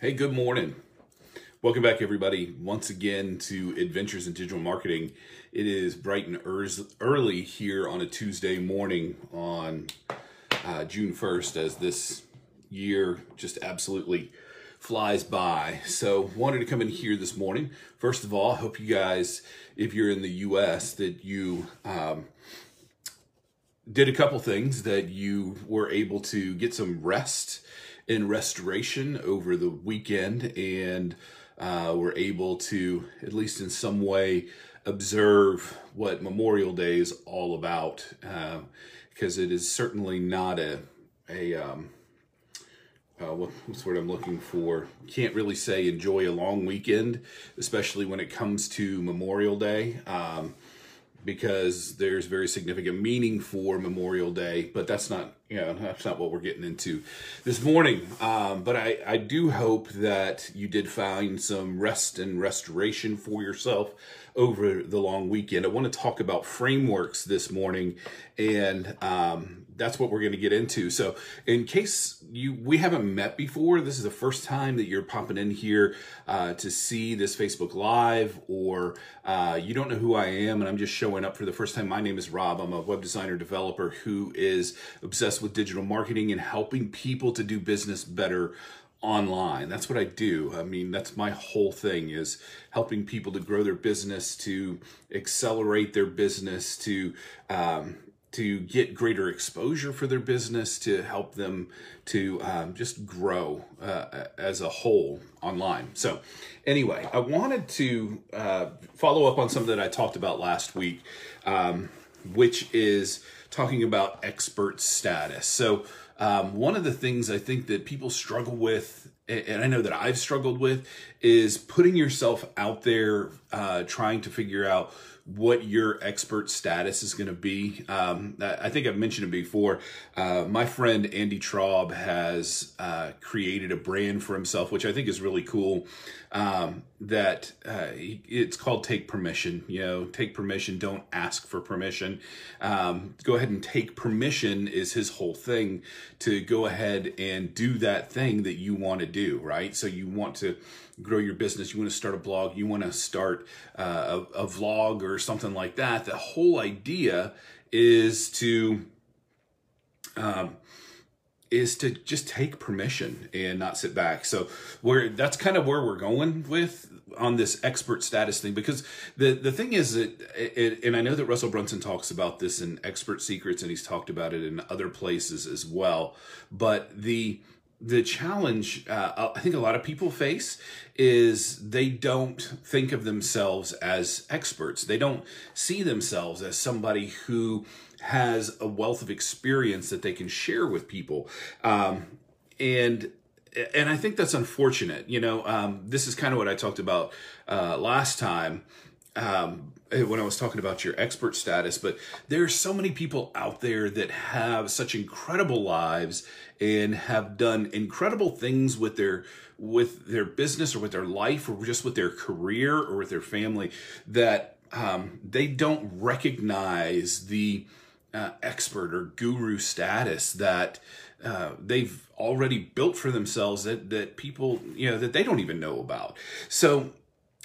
Hey, good morning. Welcome back, everybody, once again to Adventures in Digital Marketing. It is bright and early here on a Tuesday morning on June 1st, as this year just absolutely flies by. So wanted to come in here this morning. First of all, I hope you guys, if you're in the U.S., that you did a couple things, that you were able to get some rest and restoration over the weekend, and were able to, at least in some way, observe what Memorial Day is all about, because it is certainly not what's the word I'm looking for? Can't really say enjoy a long weekend, especially when it comes to Memorial Day, because there's very significant meaning for Memorial Day, but that's not, that's not what we're getting into this morning. But I do hope that you did find some rest and restoration for yourself over the long weekend. I want to talk about frameworks this morning, and that's what we're going to get into. So in case we haven't met before, this is the first time that you're popping in here to see this Facebook Live, or you don't know who I am and I'm just showing up for the first time. My name is Rob. I'm a web designer developer who is obsessed with digital marketing and helping people to do business better online. That's what I do. I mean, that's my whole thing, is helping people to grow their business, to accelerate their business, to get greater exposure for their business, to help them to just grow as a whole online. So anyway, I wanted to follow up on something that I talked about last week, which is talking about expert status. So one of the things I think that people struggle with, and I know that I've struggled with, is putting yourself out there, trying to figure out what your expert status is going to be. I think I've mentioned it before. My friend Andy Traub has created a brand for himself, which I think is really cool. It's called Take Permission. Take permission, don't ask for permission. Go ahead and take permission is his whole thing, to go ahead and do that thing that you want to do, right? So you want to grow your business, you want to start a blog, you want to start a vlog or something like that. The whole idea is to just take permission and not sit back. So that's kind of where we're going with on this expert status thing, because the thing is that, and I know that Russell Brunson talks about this in Expert Secrets, and he's talked about it in other places as well, but the challenge I think a lot of people face is they don't think of themselves as experts. They don't see themselves as somebody who has a wealth of experience that they can share with people. And I think that's unfortunate. This is kind of what I talked about last time, when I was talking about your expert status, but there are so many people out there that have such incredible lives and have done incredible things with their business, or with their life, or just with their career, or with their family, that they don't recognize the expert or guru status that they've already built for themselves, that people, that they don't even know about. So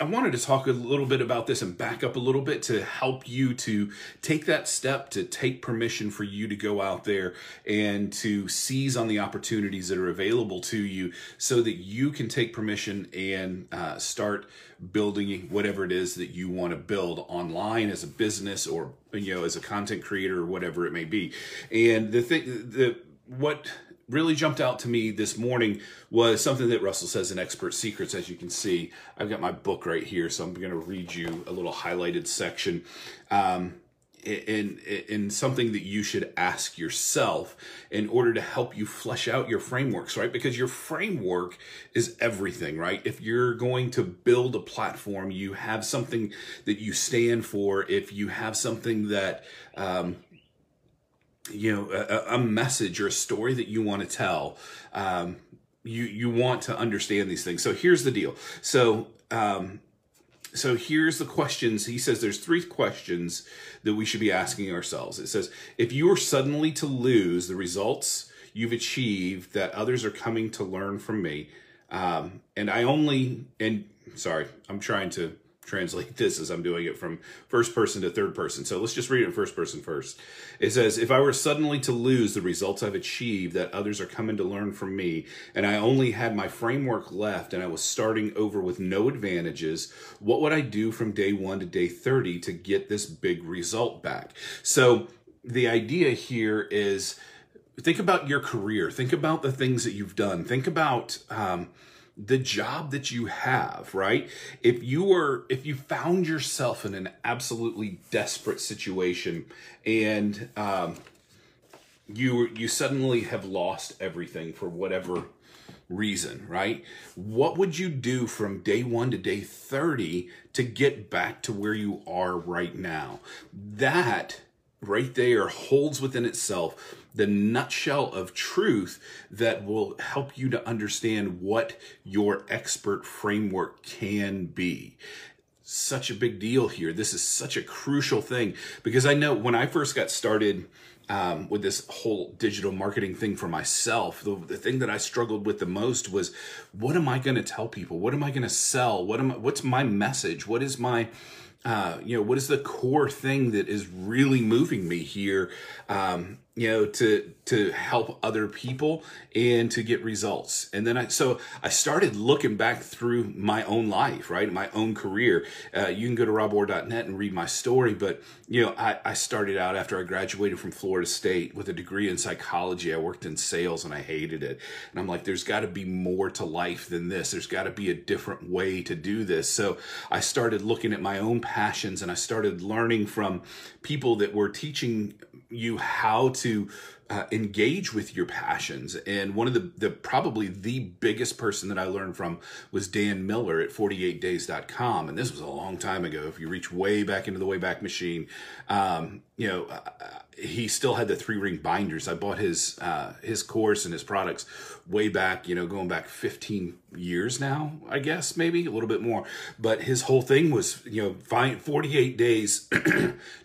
I wanted to talk a little bit about this and back up a little bit to help you to take that step, to take permission for you to go out there and to seize on the opportunities that are available to you, so that you can take permission and start building whatever it is that you want to build online as a business, or, as a content creator, or whatever it may be. And what really jumped out to me this morning was something that Russell says in Expert Secrets. As you can see, I've got my book right here, so I'm going to read you a little highlighted section, in something that you should ask yourself in order to help you flesh out your frameworks, right? Because your framework is everything, right? If you're going to build a platform, you have something that you stand for. If you have something that, a message or a story that you want to tell, you want to understand these things. So here's the deal. So here's the questions. He says there's three questions that we should be asking ourselves. It says, if you are suddenly to lose the results you've achieved that others are coming to learn from me, I'm trying to translate this as I'm doing it from first person to third person. So let's just read it in first person first. It says, if I were suddenly to lose the results I've achieved that others are coming to learn from me, and I only had my framework left and I was starting over with no advantages, what would I do from day 1 to day 30 to get this big result back? So the idea here is, think about your career. Think about the things that you've done. Think about the job that you have, right? If you found yourself in an absolutely desperate situation and you suddenly have lost everything for whatever reason, right? What would you do from day 1 to day 30 to get back to where you are right now? That right there holds within itself the nutshell of truth that will help you to understand what your expert framework can be. Such a big deal here. This is such a crucial thing, because I know when I first got started with this whole digital marketing thing for myself, the thing that I struggled with the most was, what am I going to tell people? What am I going to sell? What's my message? What is my what is the core thing that is really moving me here, to help other people and to get results? And then I started looking back through my own life, right? My own career. You can go to robwar.net and read my story, but I started out after I graduated from Florida State with a degree in psychology. I worked in sales and I hated it. And I'm like, there's got to be more to life than this. There's got to be a different way to do this. So I started looking at my own passions, and I started learning from people that were teaching you how to engage with your passions. And one of probably the biggest person that I learned from was Dan Miller at 48days.com. And this was a long time ago. If you reach way back into the Wayback Machine, he still had the 3-ring binders. I bought his course and his products way back, going back 15 years now, I guess, maybe a little bit more. But his whole thing was, find 48 days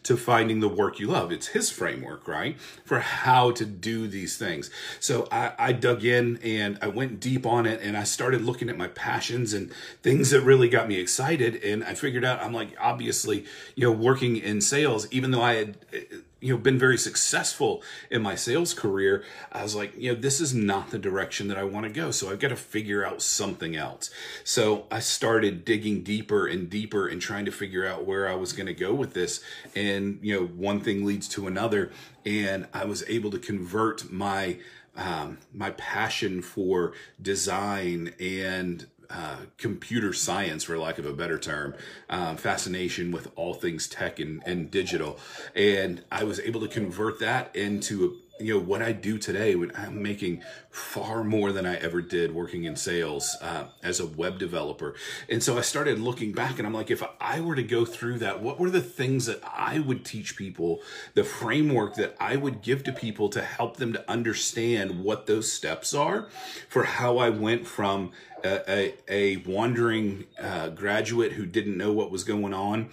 to finding the work you love. It's his framework, right, for how to do these things. So I dug in and I went deep on it, and I started looking at my passions and things that really got me excited. And I figured out, I'm like, obviously, working in sales, even though I had been very successful in my sales career, I was like, this is not the direction that I want to go. So I've got to figure out something else. So I started digging deeper and deeper and trying to figure out where I was going to go with this. And, one thing leads to another. And I was able to convert my passion for design and computer science, for lack of a better term, fascination with all things tech and digital. And I was able to convert that into what I do today, when I'm making far more than I ever did working in sales as a web developer. And so I started looking back, and I'm like, if I were to go through that, what were the things that I would teach people, the framework that I would give to people to help them to understand what those steps are for how I went from a wandering graduate who didn't know what was going on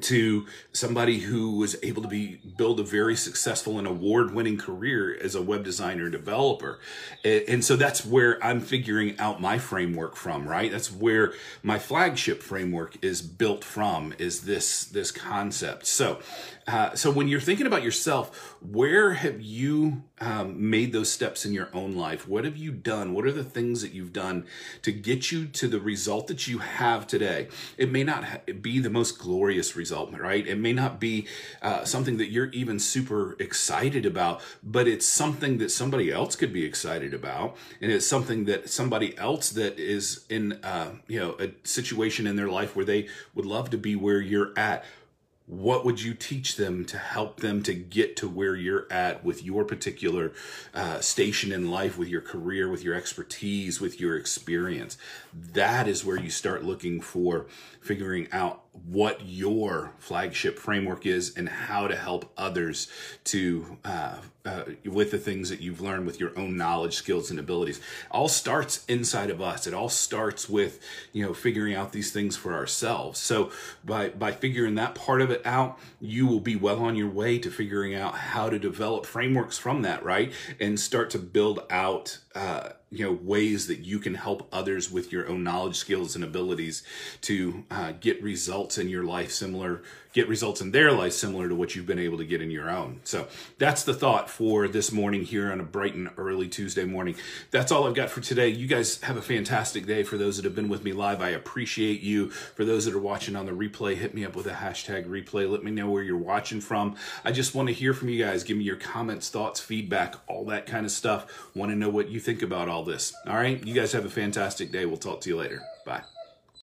to somebody who was able to build a very successful and award-winning career as a web designer and developer. And so that's where I'm figuring out my framework from, right? That's where my flagship framework is built from, is this concept. So when you're thinking about yourself, where have you made those steps in your own life? What have you done? What are the things that you've done to get you to the result that you have today? It may not be the most glorious result, right? It may not be something that you're even super excited about, but it's something that somebody else could be excited about. And it's something that somebody else that is in a situation in their life where they would love to be where you're at. What would you teach them to help them to get to where you're at with your particular station in life, with your career, with your expertise, with your experience? That is where you start looking for figuring out what your flagship framework is and how to help others to with the things that you've learned, with your own knowledge, skills, and abilities. It all starts inside of us. It all starts with figuring out these things for ourselves. So by figuring that part of it out, you will be well on your way to figuring out how to develop frameworks from that, right? And start to build out ways that you can help others with your own knowledge, skills, and abilities to get results in their life similar to what you've been able to get in your own. So that's the thought for this morning here on a bright and early Tuesday morning. That's all I've got for today. You guys have a fantastic day. For those that have been with me live, I appreciate you. For those that are watching on the replay, hit me up with a #replay. Let me know where you're watching from. I just want to hear from you guys. Give me your comments, thoughts, feedback, all that kind of stuff. Want to know what you think about all this. All right, you guys have a fantastic day. We'll talk to you later. Bye.